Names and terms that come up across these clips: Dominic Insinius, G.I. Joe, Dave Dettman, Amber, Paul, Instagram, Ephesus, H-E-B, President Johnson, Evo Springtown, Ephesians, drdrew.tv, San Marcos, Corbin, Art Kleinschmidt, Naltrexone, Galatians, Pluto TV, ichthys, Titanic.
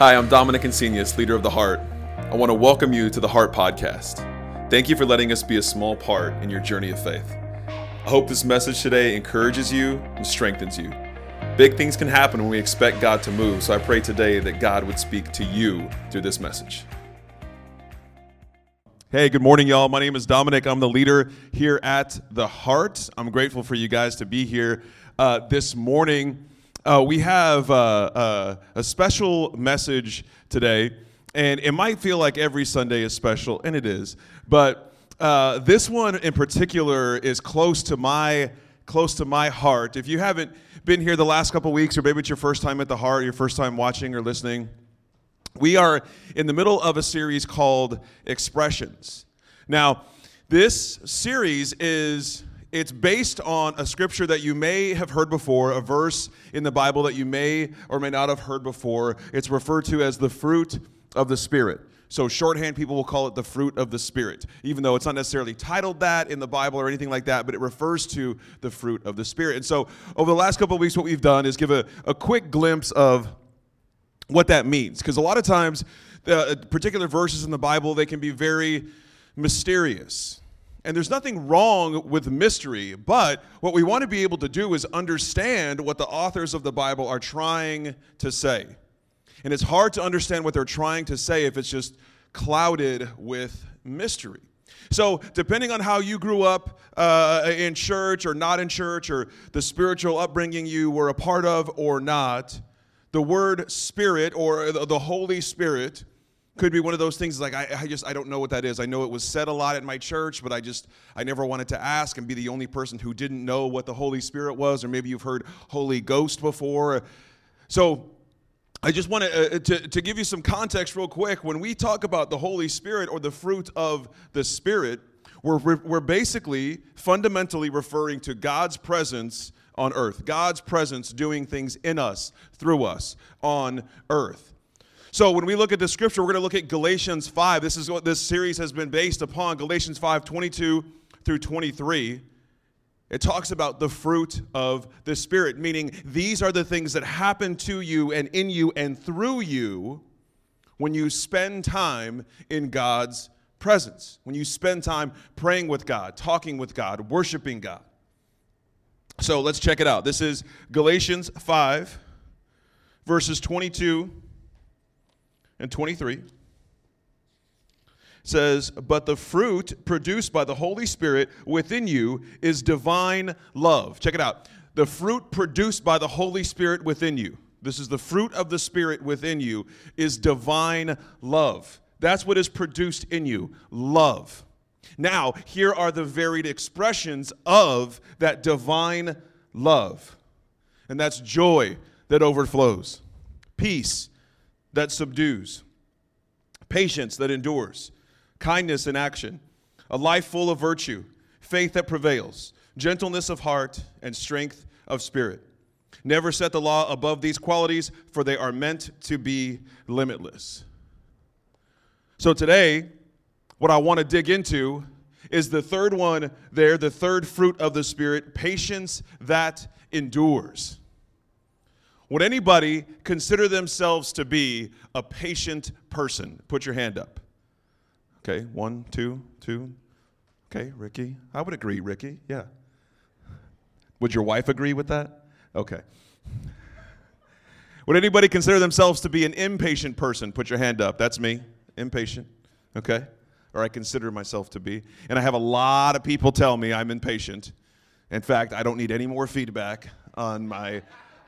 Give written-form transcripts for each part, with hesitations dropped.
Hi, I'm Dominic Insinius, leader of The Heart. I want to welcome you to The Heart Podcast. Thank you for letting us be a small part in your journey of faith. I hope this message today encourages you and strengthens you. Big things can happen when we expect God to move, so I pray today that God would speak to you through this message. Hey, good morning, y'all. My name is Dominic. I'm the leader here at The Heart. I'm grateful for you guys to be here this morning. We have a special message today, and it might feel like every Sunday is special, and it is, but this one in particular is close to my heart. If you haven't been here the last couple weeks, or maybe it's your first time at The Heart, your first time watching or listening, we are in the middle of a series called Expressions. Now, this series it's based on a scripture that you may have heard before, a verse in the Bible that you may or may not have heard before. It's referred to as the fruit of the Spirit. So shorthand, people will call it the fruit of the Spirit, even though it's not necessarily titled that in the Bible or anything like that, but it refers to the fruit of the Spirit. And so over the last couple of weeks, what we've done is give a quick glimpse of what that means. Because a lot of times, the particular verses in the Bible, they can be very mysterious. And there's nothing wrong with mystery, but what we want to be able to do is understand what the authors of the Bible are trying to say. And it's hard to understand what they're trying to say if it's just clouded with mystery. So depending on how you grew up in church or not in church, or the spiritual upbringing you were a part of or not, the word Spirit or the Holy Spirit could be one of those things like, I don't know what that is. I know it was said a lot at my church, but I never wanted to ask and be the only person who didn't know what the Holy Spirit was. Or maybe you've heard Holy Ghost before. So I just want to give you some context real quick. When we talk about the Holy Spirit or the fruit of the Spirit, we're basically fundamentally referring to God's presence on earth, God's presence doing things in us, through us, on earth. So when we look at the scripture, we're going to look at Galatians 5. This is what this series has been based upon, Galatians 5, 22 through 23. It talks about the fruit of the Spirit, meaning these are the things that happen to you and in you and through you when you spend time in God's presence, when you spend time praying with God, talking with God, worshiping God. So let's check it out. This is Galatians 5, verses 22 and 23. It says, "But the fruit produced by the Holy Spirit within you is divine love." Check it out. The fruit produced by the Holy Spirit within you. This is the fruit of the Spirit within you is divine love. That's what is produced in you, love. Now, here are the varied expressions of that divine love. And that's joy that overflows, peace that subdues, patience that endures, kindness in action, a life full of virtue, faith that prevails, gentleness of heart, and strength of spirit. Never set the law above these qualities, for they are meant to be limitless. So today, what I want to dig into is the third one there, the third fruit of the Spirit, patience that endures. Would anybody consider themselves to be a patient person? Put your hand up. Okay, one, two. Okay, Ricky. I would agree, Ricky. Yeah. Would your wife agree with that? Okay. Would anybody consider themselves to be an impatient person? Put your hand up. That's me, impatient. Okay, or I consider myself to be. And I have a lot of people tell me I'm impatient. In fact, I don't need any more feedback on my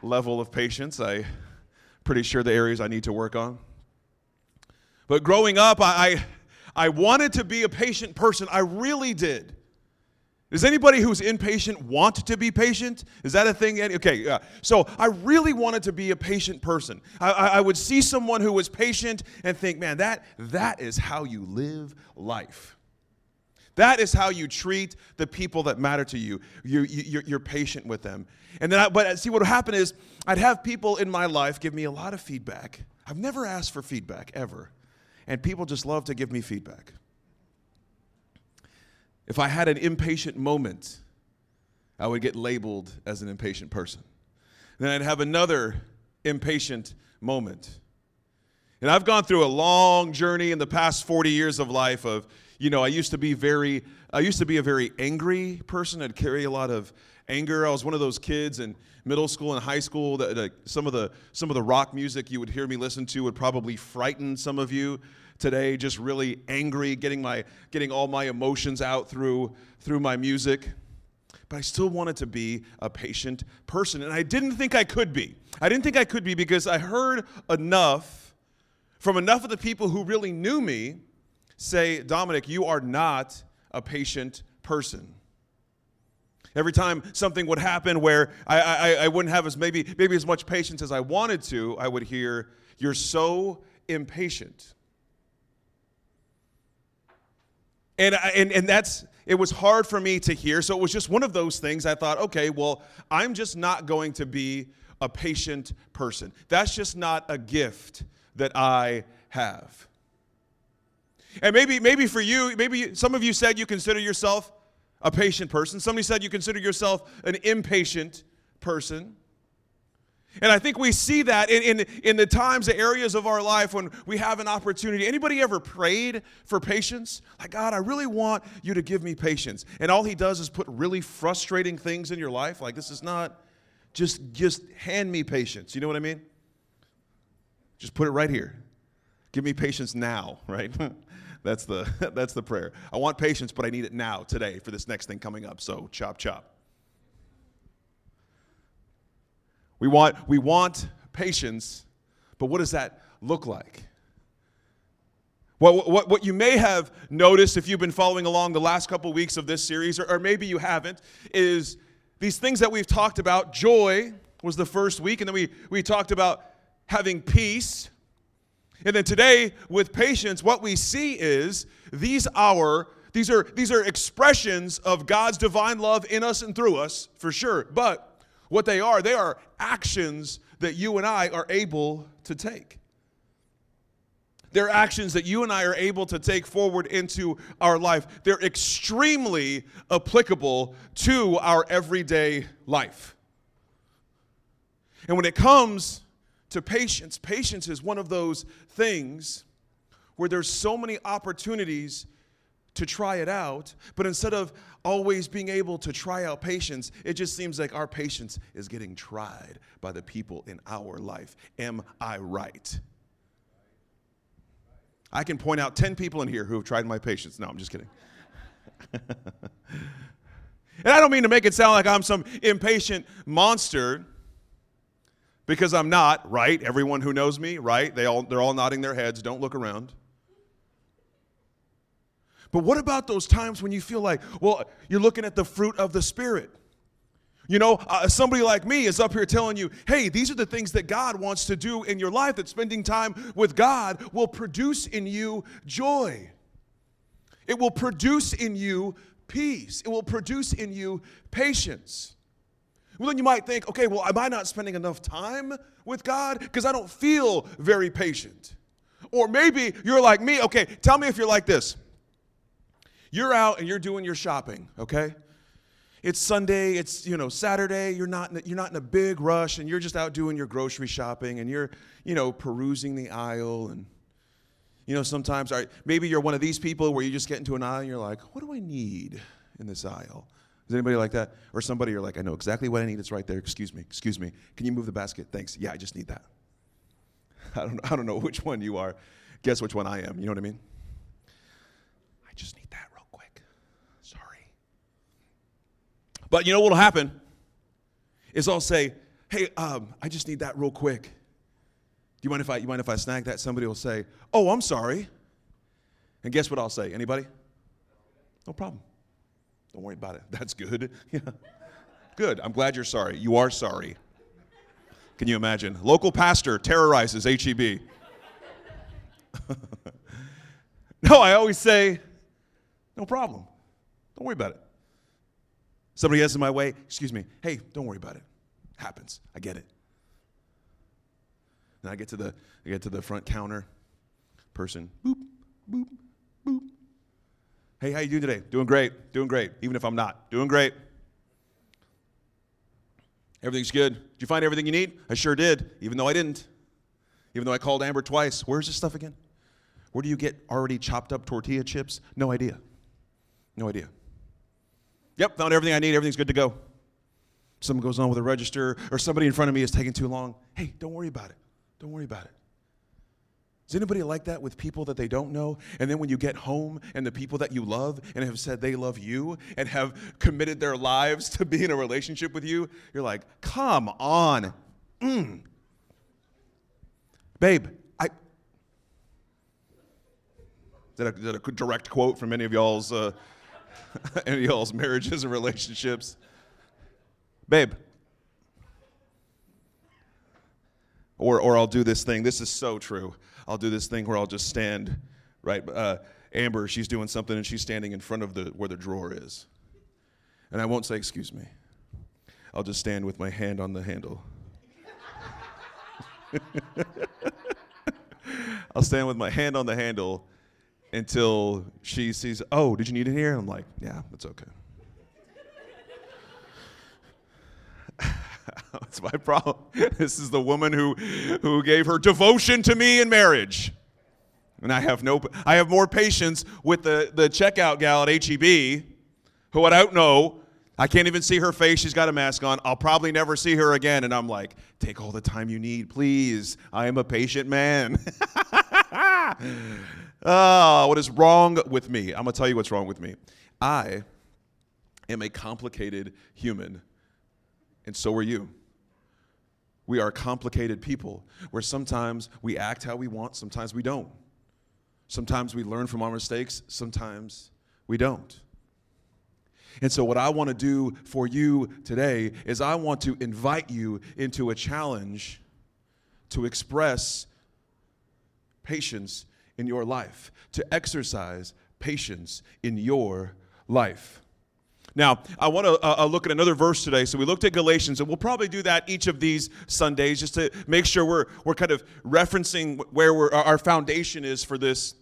level of patience. I'm pretty sure the areas I need to work on. But growing up, I wanted to be a patient person. I really did. Does anybody who's impatient want to be patient? Is that a thing? Okay, yeah. So I really wanted to be a patient person. I would see someone who was patient and think, man, that is how you live life. That is how you treat the people that matter to you. You're patient with them. And then, but see, what would happen is I'd have people in my life give me a lot of feedback. I've never asked for feedback, ever. And people just love to give me feedback. If I had an impatient moment, I would get labeled as an impatient person. Then I'd have another impatient moment. And I've gone through a long journey in the past 40 years of life of, you know, I used to be a very angry person. I'd carry a lot of anger. I was one of those kids in middle school and high school that some of the rock music you would hear me listen to would probably frighten some of you today, just really angry, getting all my emotions out through my music. But I still wanted to be a patient person, and I didn't think I could be. I didn't think I could be because I heard enough from enough of the people who really knew me say, Dominic, you are not a patient person. Every time something would happen where I wouldn't have as maybe as much patience as I wanted to, I would hear, you're so impatient. And that's, it was hard for me to hear, so it was just one of those things I thought, okay, well, I'm just not going to be a patient person. That's just not a gift that I have. And maybe for you, some of you said you consider yourself a patient person. Somebody said you consider yourself an impatient person. And I think we see that in the times, the areas of our life when we have an opportunity. Anybody ever prayed for patience? Like, God, I really want you to give me patience. And all he does is put really frustrating things in your life. Like, this is not, just hand me patience. You know what I mean? Just put it right here. Give me patience now, right? That's the prayer. I want patience, but I need it now, today, for this next thing coming up. So chop, chop. We want patience, but what does that look like? What you may have noticed if you've been following along the last couple weeks of this series, or maybe you haven't, is these things that we've talked about. Joy was the first week, and then we talked about having peace. And then today, with patience, what we see is these are expressions of God's divine love in us and through us, for sure, but what they are actions that you and I are able to take. They're actions that you and I are able to take forward into our life. They're extremely applicable to our everyday life. And when it comes to patience, patience is one of those things where there's so many opportunities to try it out, but instead of always being able to try out patience, it just seems like our patience is getting tried by the people in our life. Am I right? I can point out 10 people in here who have tried my patience. No, I'm just kidding. And I don't mean to make it sound like I'm some impatient monster, because I'm not, right? Everyone who knows me, right? They're all nodding their heads. Don't look around. But what about those times when you feel like, well, you're looking at the fruit of the Spirit? You know, somebody like me is up here telling you, hey, these are the things that God wants to do in your life, that spending time with God will produce in you joy. It will produce in you peace. It will produce in you patience. Well, then you might think, okay, well, am I not spending enough time with God? Because I don't feel very patient. Or maybe you're like me. Okay, tell me if you're like this. You're out and you're doing your shopping, okay? It's Sunday, it's, you know, Saturday, you're not in a big rush, and you're just out doing your grocery shopping, and you're, you know, perusing the aisle, and, you know, sometimes, all right, maybe you're one of these people where you just get into an aisle and you're like, what do I need in this aisle? Is anybody like that? Or somebody, you're like, I know exactly what I need, it's right there, excuse me, can you move the basket? Thanks, yeah, I just need that. I don't know which one you are. Guess which one I am, you know what I mean? I just need that. But you know what will happen is I'll say, hey, I just need that real quick. Do you mind if I snag that? Somebody will say, oh, I'm sorry. And guess what I'll say? Anybody? No problem. Don't worry about it. That's good. Yeah. Good. I'm glad you're sorry. You are sorry. Can you imagine? Local pastor terrorizes H-E-B. No, I always say, no problem. Don't worry about it. Somebody gets in my way, excuse me, hey, don't worry about it. Happens. I get it. And I get to the front counter person. Boop, boop, boop. Hey, how you doing today? Doing great, even if I'm not. Doing great. Everything's good. Did you find everything you need? I sure did, even though I didn't. Even though I called Amber twice, where's this stuff again? Where do you get already chopped up tortilla chips? No idea. No idea. Yep, found everything I need. Everything's good to go. Something goes on with the register, or somebody in front of me is taking too long. Hey, don't worry about it. Don't worry about it. Is anybody like that with people that they don't know? And then when you get home and the people that you love and have said they love you and have committed their lives to be in a relationship with you, you're like, come on. Babe, Is that a direct quote from any of y'all's any of y'all's marriages and relationships? Babe. Or I'll do this thing. This is so true. I'll do this thing where I'll just stand, right? Amber, she's doing something, and she's standing in front of where the drawer is. And I won't say, excuse me. I'll just stand with my hand on the handle. I'll stand with my hand on the handle until she sees, oh, did you need it here? And I'm like, yeah, it's okay. That's my problem. This is the woman who gave her devotion to me in marriage. And I have more patience with the checkout gal at H-E-B, who I don't know. I can't even see her face. She's got a mask on. I'll probably never see her again. And I'm like, take all the time you need, please. I am a patient man. Oh, what is wrong with me? I'm going to tell you what's wrong with me. I am a complicated human, and so are you. We are complicated people, where sometimes we act how we want, sometimes we don't. Sometimes we learn from our mistakes, sometimes we don't. And so what I want to do for you today is I want to invite you into a challenge to express patience in your life, to exercise patience in your life. Now, I want to look at another verse today. So we looked at Galatians, and we'll probably do that each of these Sundays just to make sure we're kind of referencing where our foundation is for this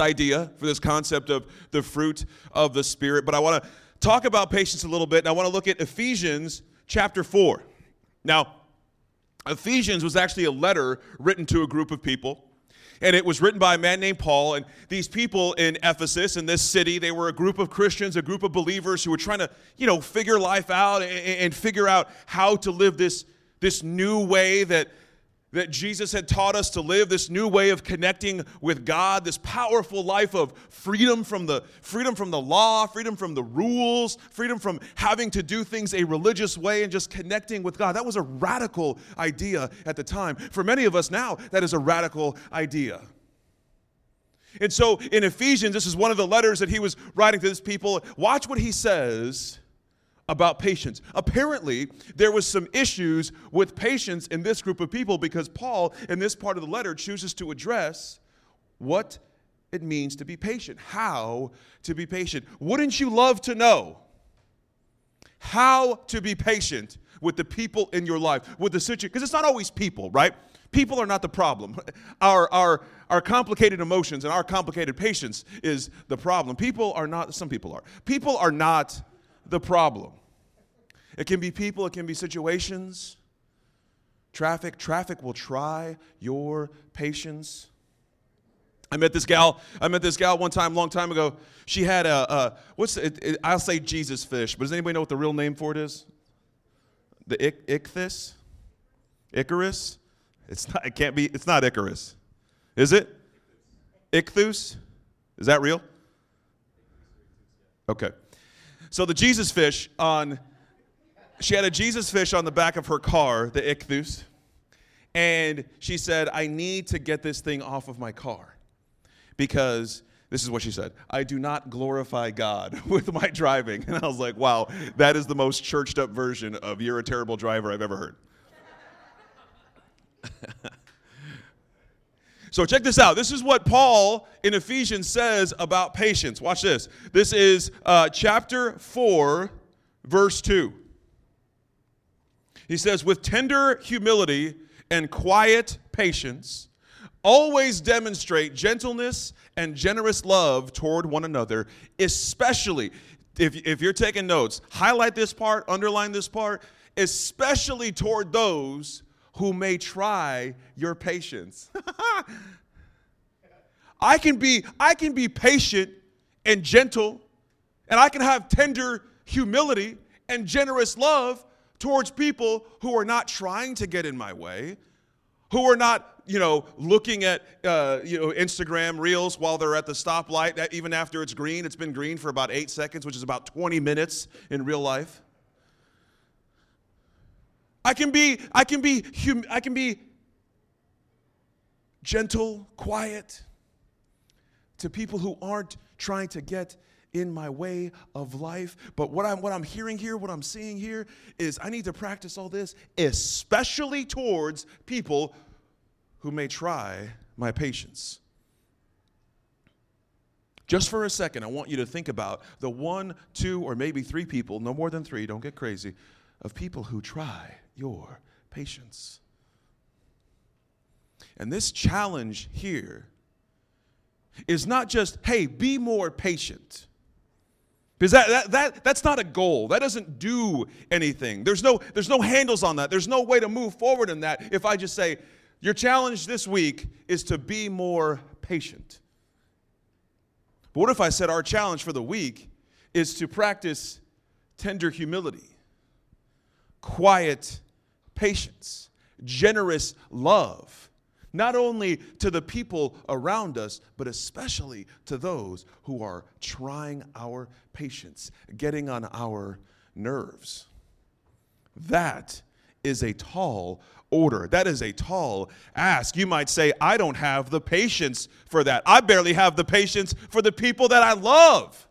idea, for this concept of the fruit of the Spirit. But I want to talk about patience a little bit, and I want to look at Ephesians chapter 4. Now, Ephesians was actually a letter written to a group of people. And it was written by a man named Paul, and these people in Ephesus, in this city, they were a group of Christians, a group of believers who were trying to, figure life out and figure out how to live this new way that Jesus had taught us to live, this new way of connecting with God, this powerful life of freedom from the law, freedom from the rules, freedom from having to do things a religious way and just connecting with God. That was a radical idea at the time. For many of us now, that is a radical idea. And so in Ephesians, this is one of the letters that he was writing to this people. Watch what he says about patience. Apparently, there was some issues with patience in this group of people because Paul, in this part of the letter, chooses to address what it means to be patient, how to be patient. Wouldn't you love to know how to be patient with the people in your life, with the situation? Because it's not always people, right? People are not the problem. Our complicated emotions and our complicated patience is the problem. People are not the problem. It can be people, it can be situations. Traffic will try your patience. I met this gal one time, long time ago. She had I'll say Jesus fish, but does anybody know what the real name for it is? The ichthys? Icarus? It's not Icarus. Is it? Ichthys? Is that real? Okay. So the Jesus fish she had a Jesus fish on the back of her car, the ichthys, and she said, I need to get this thing off of my car because, this is what she said, I do not glorify God with my driving. And I was like, wow, that is the most churched up version of you're a terrible driver I've ever heard. So check this out. This is what Paul in Ephesians says about patience. Watch this. This is chapter 4, verse 2. He says, with tender humility and quiet patience, always demonstrate gentleness and generous love toward one another, especially, if you're taking notes, highlight this part, underline this part, especially toward those who may try your patience. I can be patient and gentle, and I can have tender humility and generous love towards people who are not trying to get in my way, who are not, looking at, Instagram reels while they're at the stoplight, even after it's green. It's been green for about 8 seconds, which is about 20 minutes in real life. I can be gentle, quiet to people who aren't trying to get in my way of life. But what I'm hearing here, what I'm seeing here is I need to practice all this, especially towards people who may try my patience. Just for a second, I want you to think about the 1, 2, or maybe 3 people, no more than 3, don't get crazy, of people who try your patience. And this challenge here is not just, hey, be more patient. Because that's not a goal. That doesn't do anything. There's no handles on that. There's no way to move forward in that if I just say, your challenge this week is to be more patient. But what if I said our challenge for the week is to practice tender humility, quiet patience, generous love, not only to the people around us, but especially to those who are trying our patience, getting on our nerves. That is a tall order. That is a tall ask. You might say, I don't have the patience for that. I barely have the patience for the people that I love.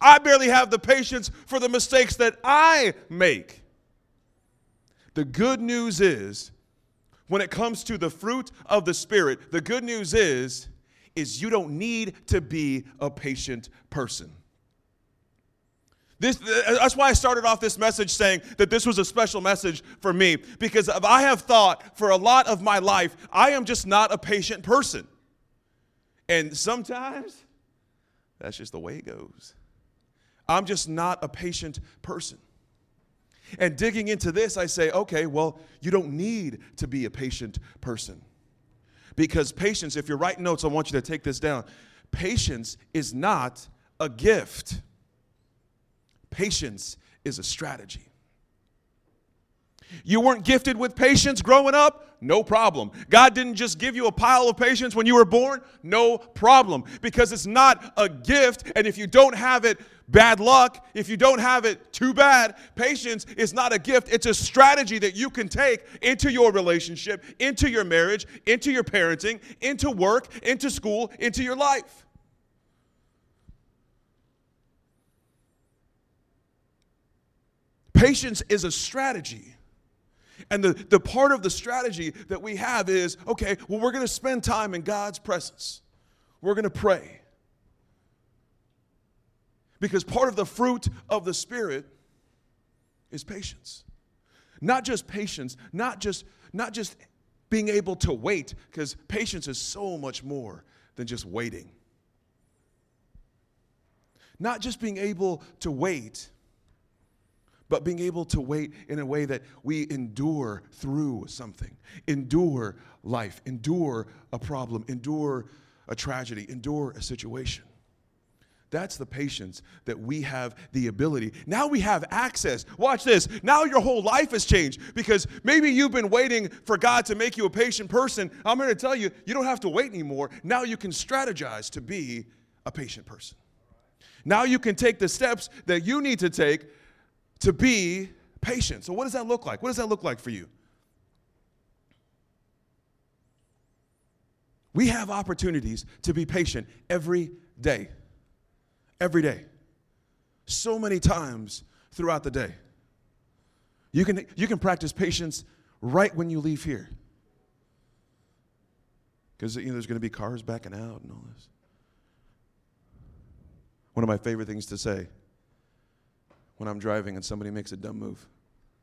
I barely have the patience for the mistakes that I make. The good news is, when it comes to the fruit of the Spirit, the good news is you don't need to be a patient person. That's why I started off this message saying that this was a special message for me, because I have thought for a lot of my life, I am just not a patient person. And sometimes that's just the way it goes. I'm just not a patient person. And digging into this, I say, okay, well, you don't need to be a patient person. Because patience, if you're writing notes, I want you to take this down. Patience is not a gift. Patience is a strategy. You weren't gifted with patience growing up? No problem. God didn't just give you a pile of patience when you were born? No problem. Because it's not a gift, and if you don't have it, bad luck. If you don't have it, too bad. Patience is not a gift. It's a strategy that you can take into your relationship, into your marriage, into your parenting, into work, into school, into your life. Patience is a strategy. And the part of the strategy that we have is, okay, well, we're going to spend time in God's presence. We're going to pray. Because part of the fruit of the Spirit is patience. Not just being able to wait, because patience is so much more than just waiting. Not just being able to wait, but being able to wait in a way that we endure through something, endure life, endure a problem, endure a tragedy, endure a situation. That's the patience that we have the ability. Now we have access. Watch this. Now your whole life has changed, because maybe you've been waiting for God to make you a patient person. I'm here to tell you, you don't have to wait anymore. Now you can strategize to be a patient person. Now you can take the steps that you need to take to be patient. So what does that look like? What does that look like for you? We have opportunities to be patient every day. Every day. So many times throughout the day. You can practice patience right when you leave here. Because there's going to be cars backing out and all this. One of my favorite things to say when I'm driving and somebody makes a dumb move,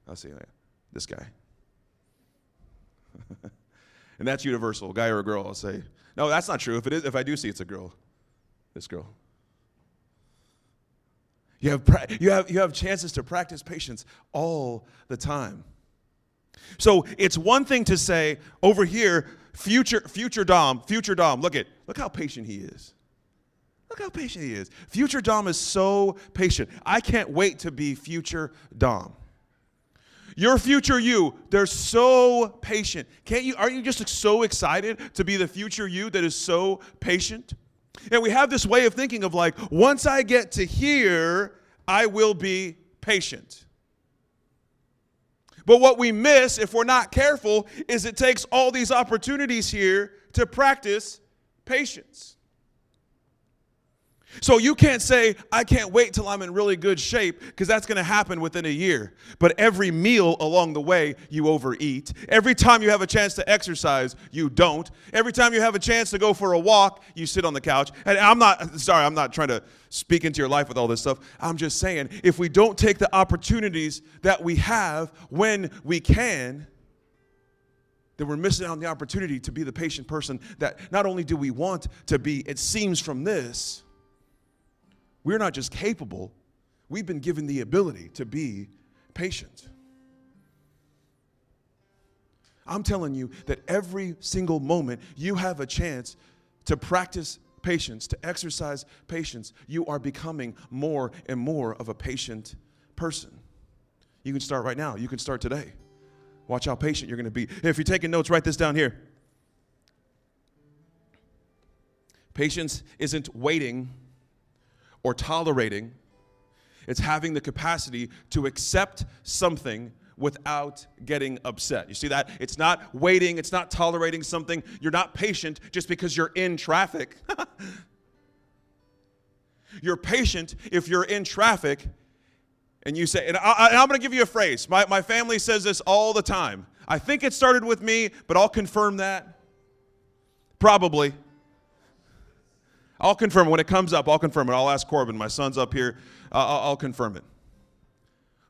I'll say, this guy. And that's universal, guy or a girl, I'll say. No, that's not true. If it is, if I do see it's a girl, this girl. You have chances to practice patience all the time. So it's one thing to say over here, future Dom, look how patient he is. Look how patient he is. Future Dom is so patient. I can't wait to be future Dom. Your future you, they're so patient. Aren't you just so excited to be the future you that is so patient? And we have this way of thinking of once I get to here, I will be patient. But what we miss, if we're not careful, is it takes all these opportunities here to practice patience. So you can't say, I can't wait till I'm in really good shape, because that's going to happen within a year. But every meal along the way, you overeat. Every time you have a chance to exercise, you don't. Every time you have a chance to go for a walk, you sit on the couch. And I'm not trying to speak into your life with all this stuff. I'm just saying, if we don't take the opportunities that we have when we can, then we're missing out on the opportunity to be the patient person that not only do we want to be, it seems from this, we're not just capable, we've been given the ability to be patient. I'm telling you that every single moment you have a chance to practice patience, to exercise patience, you are becoming more and more of a patient person. You can start right now. You can start today. Watch how patient you're going to be. If you're taking notes, write this down here. Patience isn't waiting or tolerating, it's having the capacity to accept something without getting upset. You see that? It's not waiting, it's not tolerating something. You're not patient just because you're in traffic. You're patient if you're in traffic and you say, and I'm going to give you a phrase. My family says this all the time. I think it started with me, but I'll confirm that. Probably. I'll confirm it. When it comes up, I'll confirm it. I'll ask Corbin. My son's up here. I'll confirm it.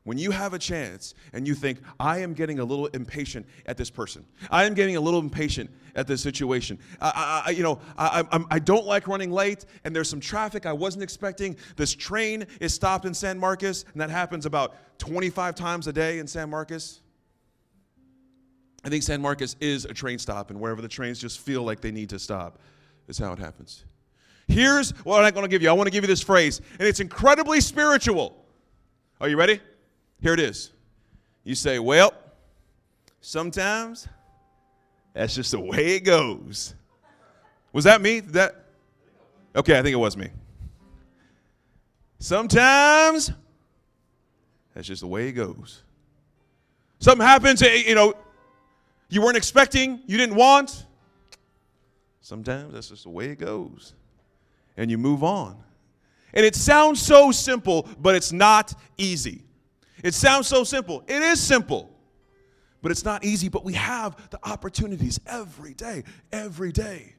When you have a chance and you think, I am getting a little impatient at this person. I am getting a little impatient at this situation. I don't like running late, and there's some traffic I wasn't expecting. This train is stopped in San Marcos, and that happens about 25 times a day in San Marcos. I think San Marcos is a train stop, and wherever the trains just feel like they need to stop is how it happens. Here's what I'm going to give you. I want to give you this phrase, and it's incredibly spiritual. Are you ready? Here it is. You say, well, sometimes that's just the way it goes. Was that me? Okay, I think it was me. Sometimes that's just the way it goes. Something happens, you weren't expecting, you didn't want. Sometimes that's just the way it goes. And you move on. And it sounds so simple, but it's not easy. It sounds so simple. It is simple, but it's not easy. But we have the opportunities every day, every day.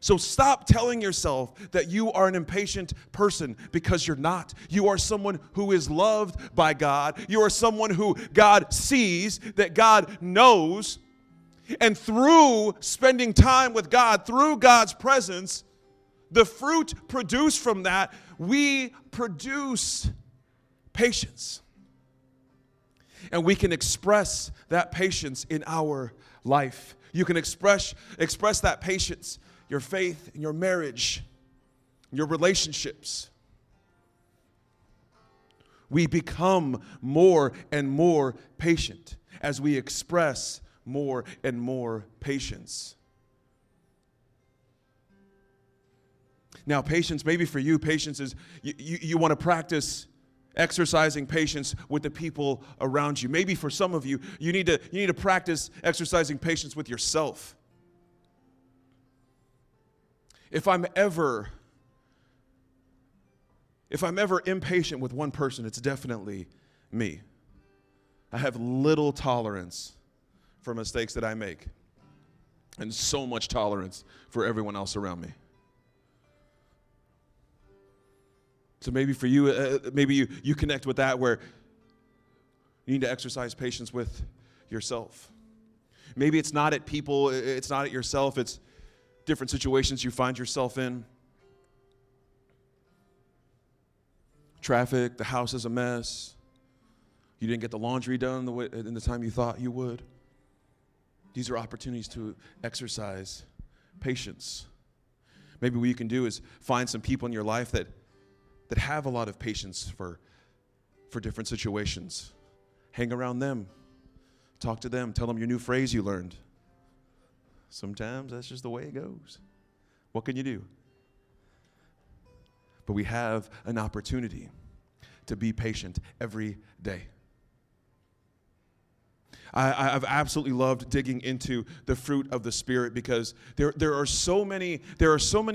So stop telling yourself that you are an impatient person, because you're not. You are someone who is loved by God. You are someone who God sees, that God knows. And through spending time with God, through God's presence, the fruit produced from that, we produce patience. And we can express that patience in our life. You can express that patience, your faith, in your marriage, your relationships. We become more and more patient as we express more and more patience. Now, patience, maybe for you, patience is you want to practice exercising patience with the people around you. Maybe for some of you, you need to practice exercising patience with yourself. If I'm ever impatient with one person, it's definitely me. I have little tolerance for mistakes that I make, and so much tolerance for everyone else around me. So maybe for you, maybe you connect with that, where you need to exercise patience with yourself. Maybe it's not at people, it's not at yourself, it's different situations you find yourself in. Traffic, the house is a mess. You didn't get the laundry done in the time you thought you would. These are opportunities to exercise patience. Maybe what you can do is find some people in your life that have a lot of patience for different situations. Hang around them. Talk to them. Tell them your new phrase you learned. Sometimes that's just the way it goes. What can you do? But we have an opportunity to be patient every day. I've absolutely loved digging into the fruit of the Spirit, because there are so many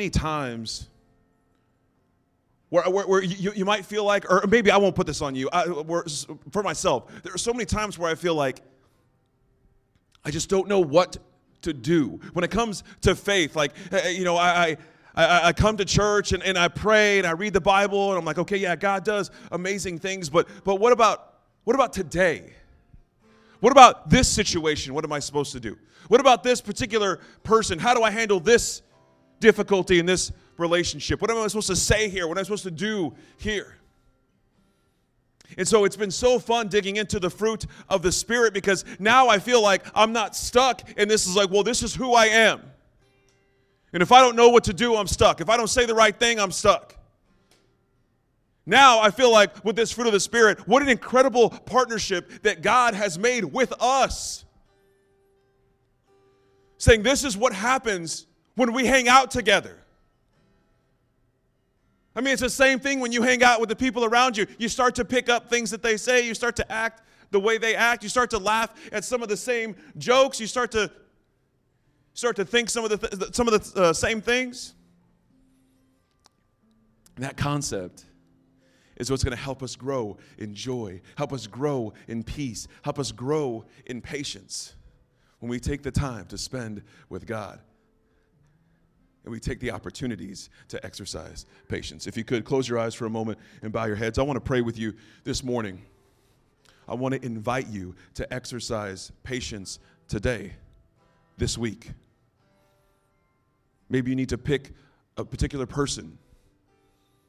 times where you might feel like, or maybe I won't put this on you, for myself, there are so many times where I feel like I just don't know what to do. When it comes to faith, like, you know, I come to church and I pray and I read the Bible and I'm like, okay, yeah, God does amazing things, but what about today? What about this situation? What am I supposed to do? What about this particular person? How do I handle this difficulty in this relationship? What am I supposed to say here? What am I supposed to do here? And so it's been so fun digging into the fruit of the Spirit, because now I feel like I'm not stuck, and this is like, well, this is who I am. And if I don't know what to do, I'm stuck. If I don't say the right thing, I'm stuck. Now I feel like with this fruit of the Spirit, what an incredible partnership that God has made with us. Saying this is what happens when we hang out together. I mean, it's the same thing when you hang out with the people around you. You start to pick up things that they say. You start to act the way they act. You start to laugh at some of the same jokes. You start to think some of the same things. And that concept is what's going to help us grow in joy, help us grow in peace, help us grow in patience when we take the time to spend with God and we take the opportunities to exercise patience. If you could, close your eyes for a moment and bow your heads. I want to pray with you this morning. I want to invite you to exercise patience today, this week. Maybe you need to pick a particular person.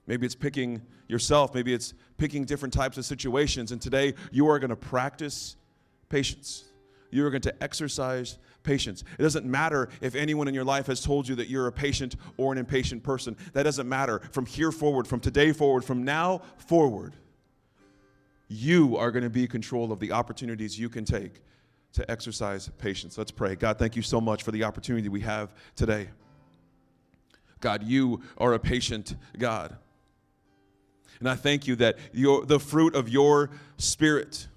Maybe it's picking yourself. Maybe it's picking different types of situations. And today, you are going to practice patience. You are going to exercise patience. It doesn't matter if anyone in your life has told you that you're a patient or an impatient person. That doesn't matter. From here forward, from today forward, from now forward, you are going to be in control of the opportunities you can take to exercise patience. Let's pray. God, thank you so much for the opportunity we have today. God, you are a patient God. And I thank you that the fruit of your Spirit,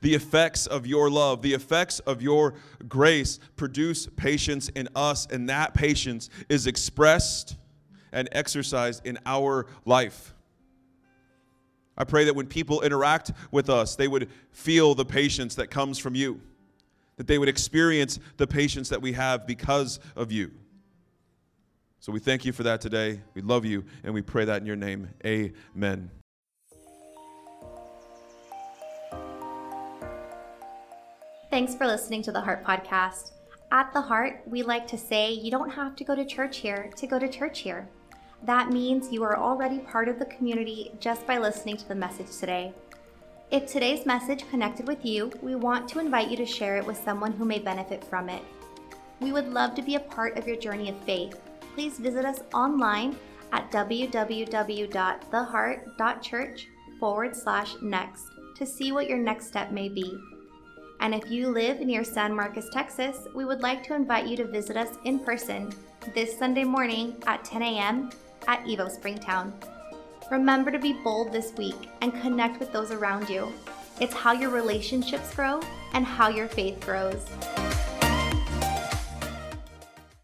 the effects of your love, the effects of your grace produce patience in us, and that patience is expressed and exercised in our life. I pray that when people interact with us, they would feel the patience that comes from you, that they would experience the patience that we have because of you. So we thank you for that today. We love you, and we pray that in your name. Amen. Thanks for listening to The Heart Podcast. At The Heart, we like to say you don't have to go to church here to go to church here. That means you are already part of the community just by listening to the message today. If today's message connected with you, we want to invite you to share it with someone who may benefit from it. We would love to be a part of your journey of faith. Please visit us online at www.theheart.church/next to see what your next step may be. And if you live near San Marcos, Texas, we would like to invite you to visit us in person this Sunday morning at 10 a.m. at Evo Springtown. Remember to be bold this week and connect with those around you. It's how your relationships grow and how your faith grows.